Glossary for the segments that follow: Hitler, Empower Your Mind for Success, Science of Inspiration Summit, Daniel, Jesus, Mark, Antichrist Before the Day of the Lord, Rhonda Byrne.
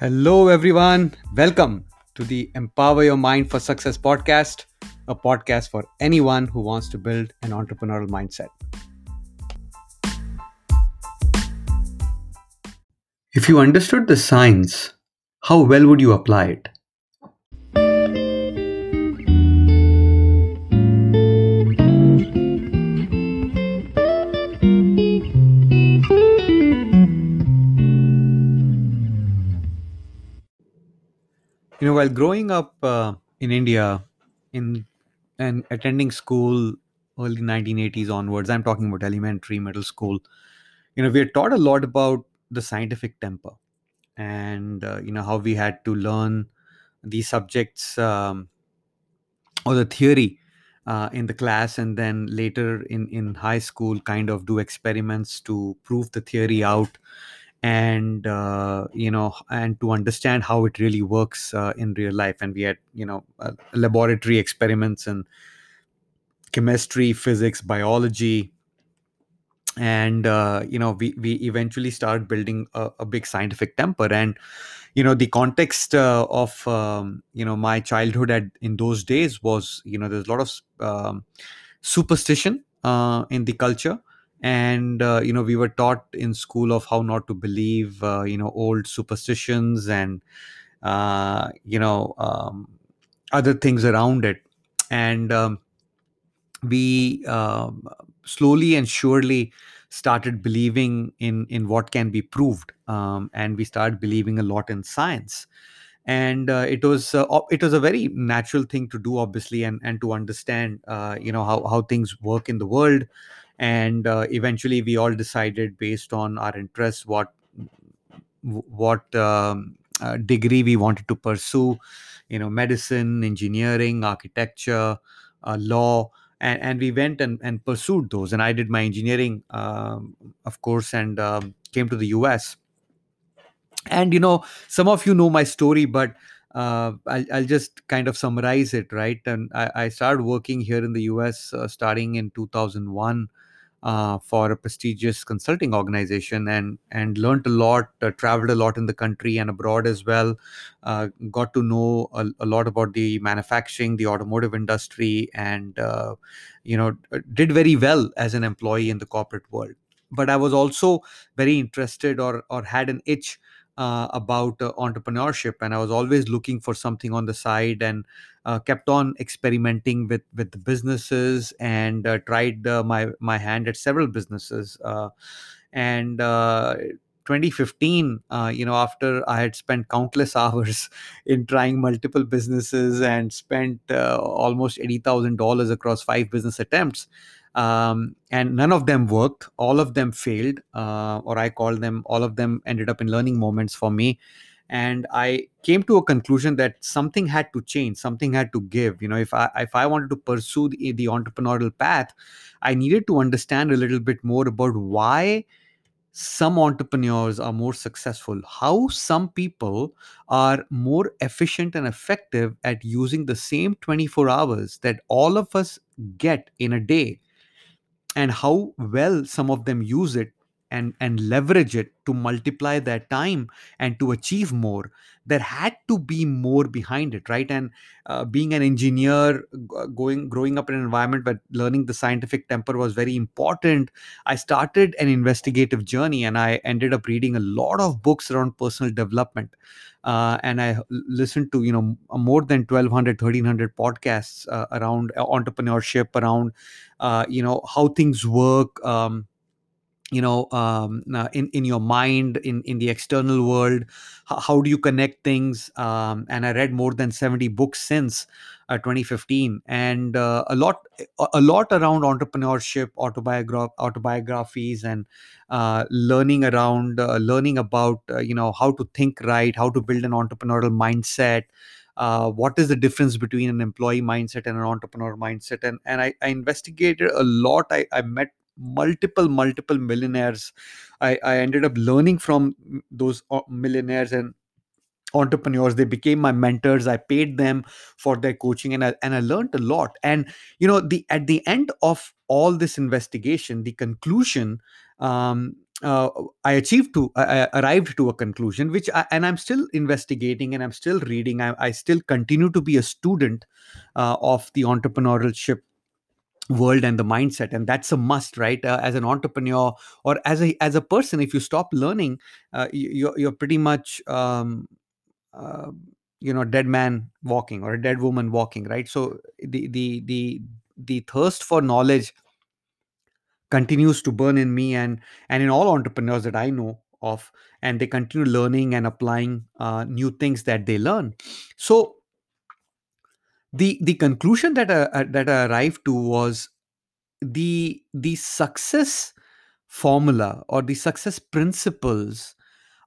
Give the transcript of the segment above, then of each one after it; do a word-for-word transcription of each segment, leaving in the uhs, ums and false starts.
Hello everyone, welcome to the Empower Your Mind for Success podcast, a podcast for anyone who wants to build an entrepreneurial mindset. If you understood the science, how well would you apply it? You know, while growing up uh, in India in and attending school early nineteen eighties onwards, I'm talking about elementary, middle school, you know, we are taught a lot about the scientific temper and, uh, you know, how we had to learn these subjects um, or the theory uh, in the class, and then later in, in high school kind of do experiments to prove the theory out. And, uh, you know, and to understand how it really works uh, in real life. And we had, you know, uh, laboratory experiments in chemistry, physics, biology. And, uh, you know, we, we eventually start building a, a big scientific temper. And, you know, the context uh, of, um, you know, my childhood at, in those days was, you know, there's a lot of um, superstition uh, in the culture. And, uh, you know, we were taught in school of how not to believe, uh, you know, old superstitions and, uh, you know, um, other things around it. And um, we um, slowly and surely started believing in, in what can be proved. Um, and we started believing a lot in science. And uh, it was uh, it was a very natural thing to do, obviously, and, and to understand, uh, you know, how, how things work in the world. And uh, eventually we all decided based on our interests what what um, uh, degree we wanted to pursue, you know, medicine, engineering, architecture, uh, law, and, and we went and, and pursued those. And I did my engineering, um, of course, and um, came to the U S. And, you know, some of you know my story, but uh, I'll, I'll just kind of summarize it, right? And I, I started working here in the U S uh, starting in two thousand one. Uh, for a prestigious consulting organization, and and learned a lot, uh, traveled a lot in the country and abroad as well, uh, got to know a, a lot about the manufacturing, the automotive industry, and uh, you know, did very well as an employee in the corporate world. But I was also very interested or or had an itch Uh, about uh, entrepreneurship, and I was always looking for something on the side, and uh, kept on experimenting with with the businesses, and uh, tried uh, my my hand at several businesses. Uh, and uh, twenty fifteen, uh, you know, after I had spent countless hours in trying multiple businesses and spent uh, almost eighty thousand dollars across five business attempts. Um, and none of them worked. All of them failed, uh, or I call them, all of them ended up in learning moments for me. And I came to a conclusion that something had to change, something had to give. You know, if I if I wanted to pursue the, the entrepreneurial path, I needed to understand a little bit more about why some entrepreneurs are more successful, how some people are more efficient and effective at using the same twenty-four hours that all of us get in a day, and how well some of them use it and, and leverage it to multiply their time and to achieve more. There had to be more behind it, right? And uh, being an engineer, going growing up in an environment where learning the scientific temper was very important, I started an investigative journey, and I ended up reading a lot of books around personal development. Uh, and I listened to, you know, more than twelve hundred, thirteen hundred podcasts uh, around entrepreneurship, around, uh, you know, how things work, um, you know, um, in, in your mind, in, in the external world, how, how do you connect things? Um, and I read more than seventy books since uh, twenty fifteen, and uh, a lot, a lot around entrepreneurship, autobiograph autobiographies, and uh, learning around, uh, learning about, uh, you know, how to think right, how to build an entrepreneurial mindset. Uh, what is the difference between an employee mindset and an entrepreneur mindset? And, and I, I investigated a lot. I, I met multiple multiple millionaires. I, I ended up learning from those millionaires and entrepreneurs. They became my mentors. I paid them for their coaching, and I, and I learned a lot. And you know, the at the end of all this investigation, the conclusion um, uh, I achieved to, I, I arrived to a conclusion, which I, and I'm still investigating and I'm still reading. I, I still continue to be a student uh, of the entrepreneurship world and the mindset, and that's a must, right? Uh, as an entrepreneur or as a as a person, if you stop learning, uh, you, you're pretty much um, uh, you know dead man walking or a dead woman walking, right? So the the the the thirst for knowledge continues to burn in me and and in all entrepreneurs that I know of, and they continue learning and applying uh, new things that they learn. So the the conclusion that I, that I arrived to was the the success formula or the success principles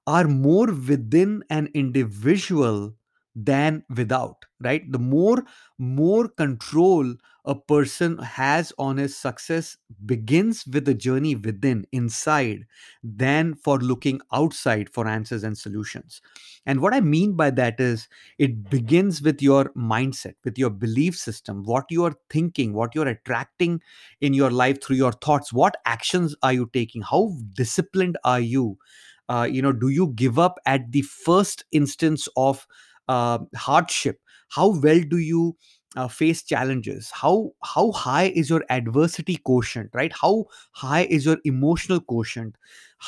are more within an individual than without, right? The more more control a person has on his success begins with a journey within, inside, than for looking outside for answers and solutions. And what I mean by that is it begins with your mindset, with your belief system, what you are thinking, what you're attracting in your life through your thoughts, what actions are you taking, how disciplined are you? Uh, you know, do you give up at the first instance of uh, hardship? How well do you Uh, face challenges? How how high is your adversity quotient, right? How high is your emotional quotient?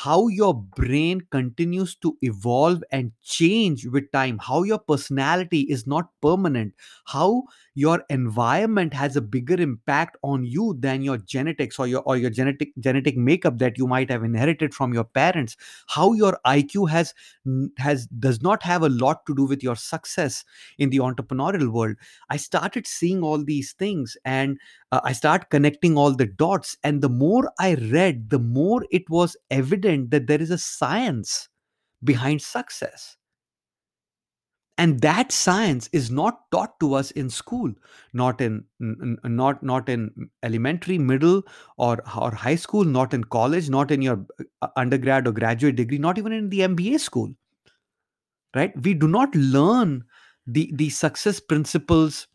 How your brain continues to evolve and change with time? How your personality is not permanent? How your environment has a bigger impact on you than your genetics or your or your genetic genetic makeup that you might have inherited from your parents? How your I Q has has does not have a lot to do with your success in the entrepreneurial world. I started seeing all these things, and uh, I start connecting all the dots. And the more I read, the more it was evident that there is a science behind success. And that science is not taught to us in school, not in n- n- not not in elementary, middle, or, or high school, not in college, not in your undergrad or graduate degree, not even in the M B A school, right? We do not learn the, the success principles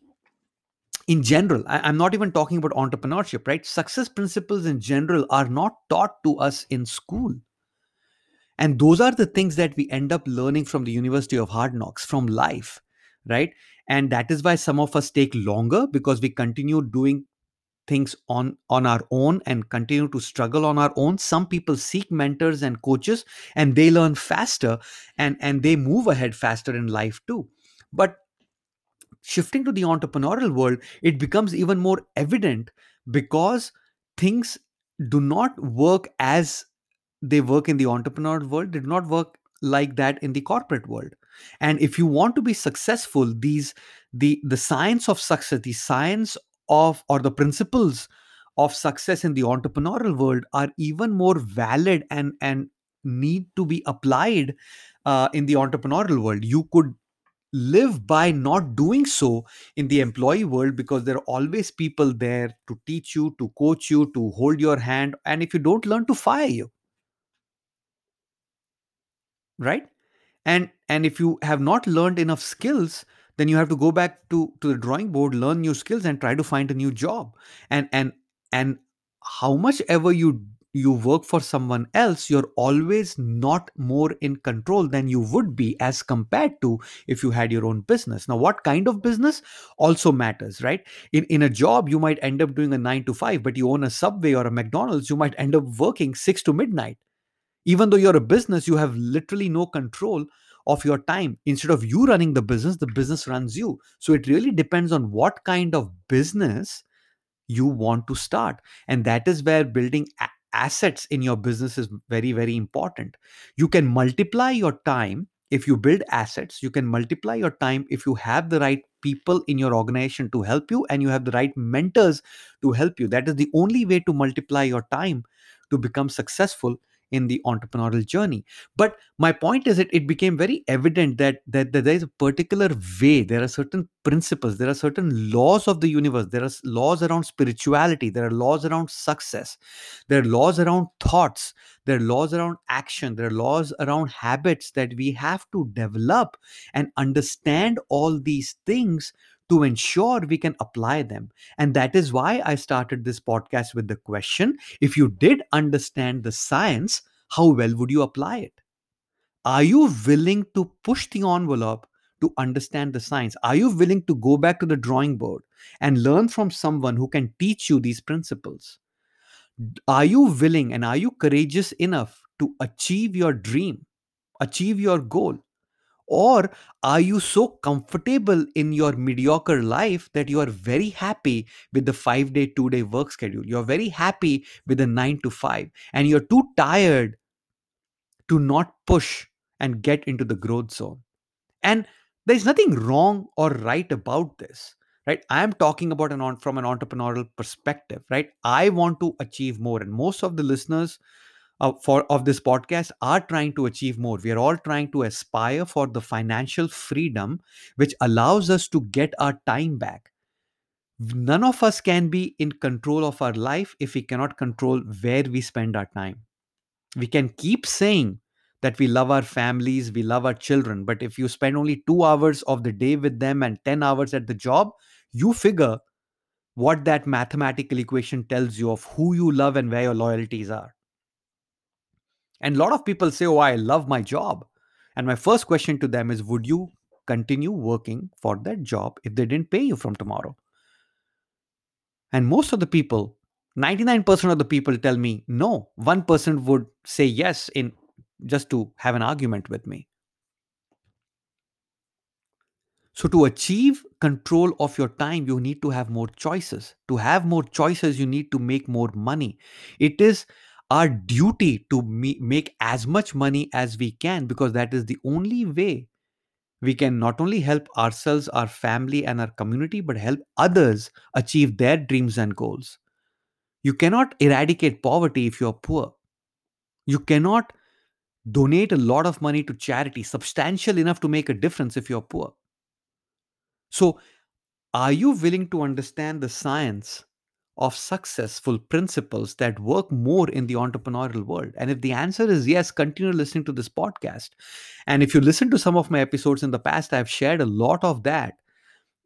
in general. I, I'm not even talking about entrepreneurship, right? Success principles in general are not taught to us in school. And those are the things that we end up learning from the University of Hard Knocks, from life, right? And that is why some of us take longer, because we continue doing things on, on our own and continue to struggle on our own. Some people seek mentors and coaches, and they learn faster, and, and they move ahead faster in life too. But shifting to the entrepreneurial world, it becomes even more evident, because things do not work as they work in the entrepreneurial world. They do not work like that in the corporate world. And if you want to be successful, these the the science of success, the science of or the principles of success in the entrepreneurial world are even more valid and and need to be applied uh, in the entrepreneurial world. You could live by not doing so in the employee world, because there are always people there to teach you, to coach you, to hold your hand, and if you don't learn, to fire you, right? And and if you have not learned enough skills, then you have to go back to to the drawing board, learn new skills, and try to find a new job. And and and how much ever you you work for someone else, you're always not more in control than you would be as compared to if you had your own business. Now, what kind of business also matters, right? In in a job, you might end up doing a nine to five, but you own a Subway or a McDonald's, you might end up working six to midnight. Even though you're a business, you have literally no control of your time. Instead of you running the business, the business runs you. So it really depends on what kind of business you want to start. And that is where building a- assets in your business is very, very important. You can multiply your time if you build assets. You can multiply your time if you have the right people in your organization to help you, and you have the right mentors to help you. That is the only way to multiply your time to become successful in the entrepreneurial journey. But my point is that it became very evident that, that, that there is a particular way, there are certain principles, there are certain laws of the universe, there are laws around spirituality, there are laws around success, there are laws around thoughts, there are laws around action, there are laws around habits that we have to develop and understand all these things to ensure we can apply them. And that is why I started this podcast with the question, if you did understand the science, how well would you apply it? Are you willing to push the envelope to understand the science? Are you willing to go back to the drawing board and learn from someone who can teach you these principles? Are you willing and are you courageous enough to achieve your dream, achieve your goal? Or are you so comfortable in your mediocre life that you are very happy with the five-day, two-day work schedule? You're very happy with the nine to five and you're too tired to not push and get into the growth zone. And there's nothing wrong or right about this, right? I am talking about an on, from an entrepreneurial perspective, right? I want to achieve more. And most of the listeners uh, for of this podcast are trying to achieve more. We are all trying to aspire for the financial freedom, which allows us to get our time back. None of us can be in control of our life if we cannot control where we spend our time. We can keep saying that we love our families, we love our children. But if you spend only two hours of the day with them and ten hours at the job, you figure what that mathematical equation tells you of who you love and where your loyalties are. And a lot of people say, oh, I love my job. And my first question to them is, would you continue working for that job if they didn't pay you from tomorrow? And most of the people, ninety-nine percent of the people tell me no. one percent would say yes in just to have an argument with me. So to achieve control of your time, you need to have more choices. To have more choices, you need to make more money. It is our duty to me- make as much money as we can, because that is the only way we can not only help ourselves, our family, and our community, but help others achieve their dreams and goals. You cannot eradicate poverty if you're poor. You cannot donate a lot of money to charity, substantial enough to make a difference if you're poor. So, are you willing to understand the science of successful principles that work more in the entrepreneurial world? And if the answer is yes, continue listening to this podcast. And if you listen to some of my episodes in the past, I've shared a lot of that.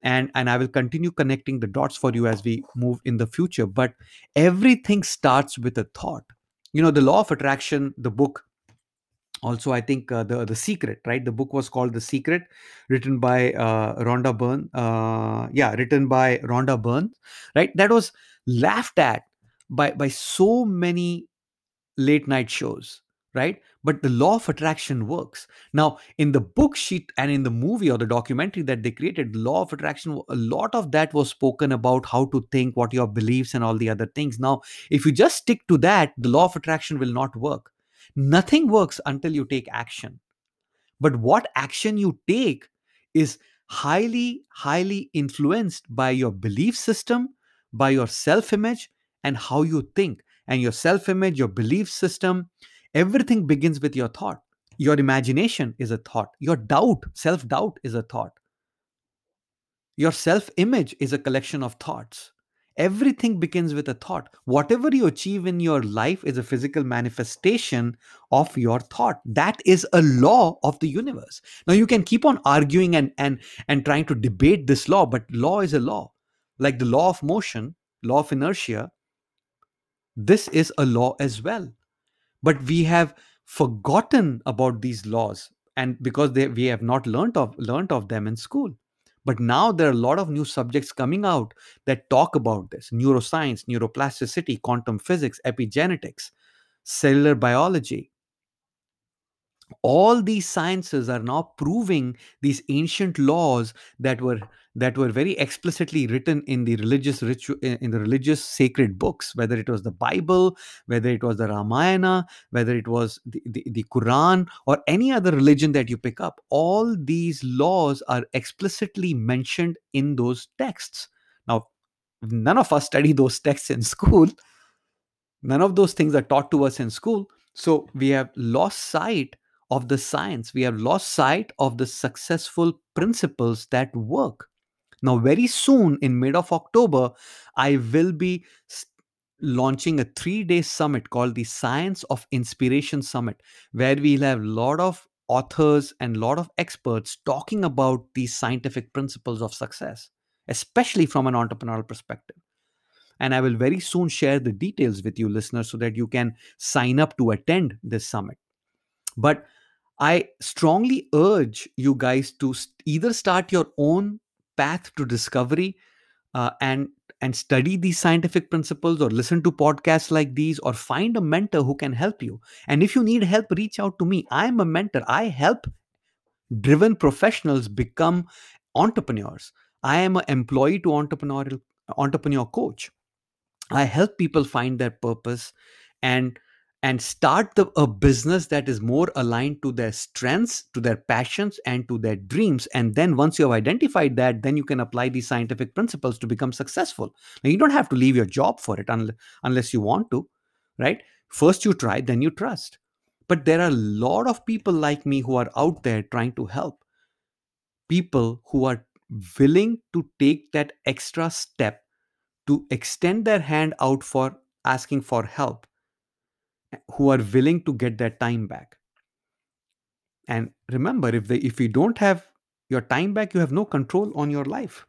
And, and I will continue connecting the dots for you as we move in the future. But everything starts with a thought. You know, the law of attraction, the book, also, I think uh, the the Secret, right? The book was called The Secret, written by uh, Rhonda Byrne. Uh, yeah, written by Rhonda Byrne, right? That was laughed at by by so many late night shows, right? But the law of attraction works. Now, in the book sheet and in the movie or the documentary that they created, the law of attraction, a lot of that was spoken about how to think, what your beliefs and all the other things. Now, if you just stick to that, the law of attraction will not work. Nothing works until you take action. But what action you take is highly, highly influenced by your belief system, by your self-image, and how you think. And your self-image, your belief system, everything begins with your thought. Your imagination is a thought. Your doubt, self-doubt is a thought. Your self-image is a collection of thoughts. Everything begins with a thought. Whatever you achieve in your life is a physical manifestation of your thought. That is a law of the universe. Now, you can keep on arguing and, and, and trying to debate this law, but law is a law. Like the law of motion, law of inertia, this is a law as well. But we have forgotten about these laws, and because they, we have not learned of, learned of them in school. But now there are a lot of new subjects coming out that talk about this. Neuroscience, neuroplasticity, quantum physics, epigenetics, cellular biology. All these sciences are now proving these ancient laws that were that were very explicitly written in the religious ritual, in the religious sacred books, whether it was the Bible, whether it was the Ramayana, whether it was the, the, the Quran, or any other religion that you pick up. All these laws are explicitly mentioned in those texts. Now, none of us study those texts in school. None of those things are taught to us in school. So we have lost sight of the science. We have lost sight of the successful principles that work. Now, very soon, in mid of October, I will be launching a three-day summit called the Science of Inspiration Summit, where we'll have a lot of authors and a lot of experts talking about these scientific principles of success, especially from an entrepreneurial perspective. And I will very soon share the details with you listeners so that you can sign up to attend this summit. But I strongly urge you guys to either start your own path to discovery uh, and and study these scientific principles, or listen to podcasts like these, or find a mentor who can help you. And if you need help, reach out to me. I'm a mentor. I help driven professionals become entrepreneurs. I am an employee to entrepreneurial entrepreneur coach. I help people find their purpose and and start the, a business that is more aligned to their strengths, to their passions, and to their dreams. And then once you have identified that, then you can apply these scientific principles to become successful. Now, you don't have to leave your job for it un- unless you want to, right? First you try, then you trust. But there are a lot of people like me who are out there trying to help people who are willing to take that extra step to extend their hand out for asking for help, who are willing to get their time back. And remember, if they if you don't have your time back, you have no control on your life.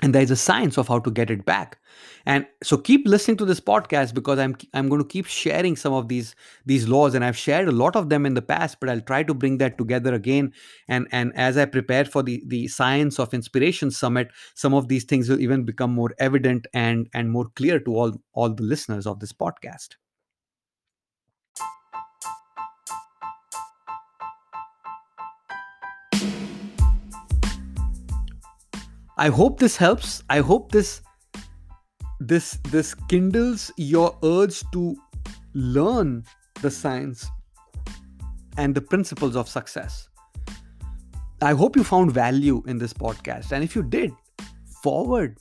And there is a science of how to get it back. And so keep listening to this podcast, because I'm I'm going to keep sharing some of these these laws, and I've shared a lot of them in the past, but I'll try to bring that together again. And, and as I prepare for the, the Science of Inspiration Summit, some of these things will even become more evident and, and more clear to all, all the listeners of this podcast. I hope this helps. I hope this this this kindles your urge to learn the science and the principles of success. I hope you found value in this podcast. And if you did, forward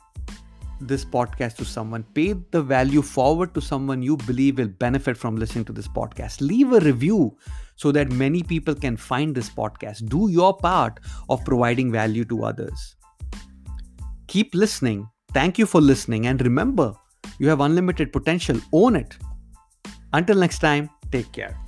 this podcast to someone. Pay the value forward to someone you believe will benefit from listening to this podcast. Leave a review so that many people can find this podcast. Do your part of providing value to others. Keep listening. Thank you for listening. And remember, you have unlimited potential. Own it. Until next time, take care.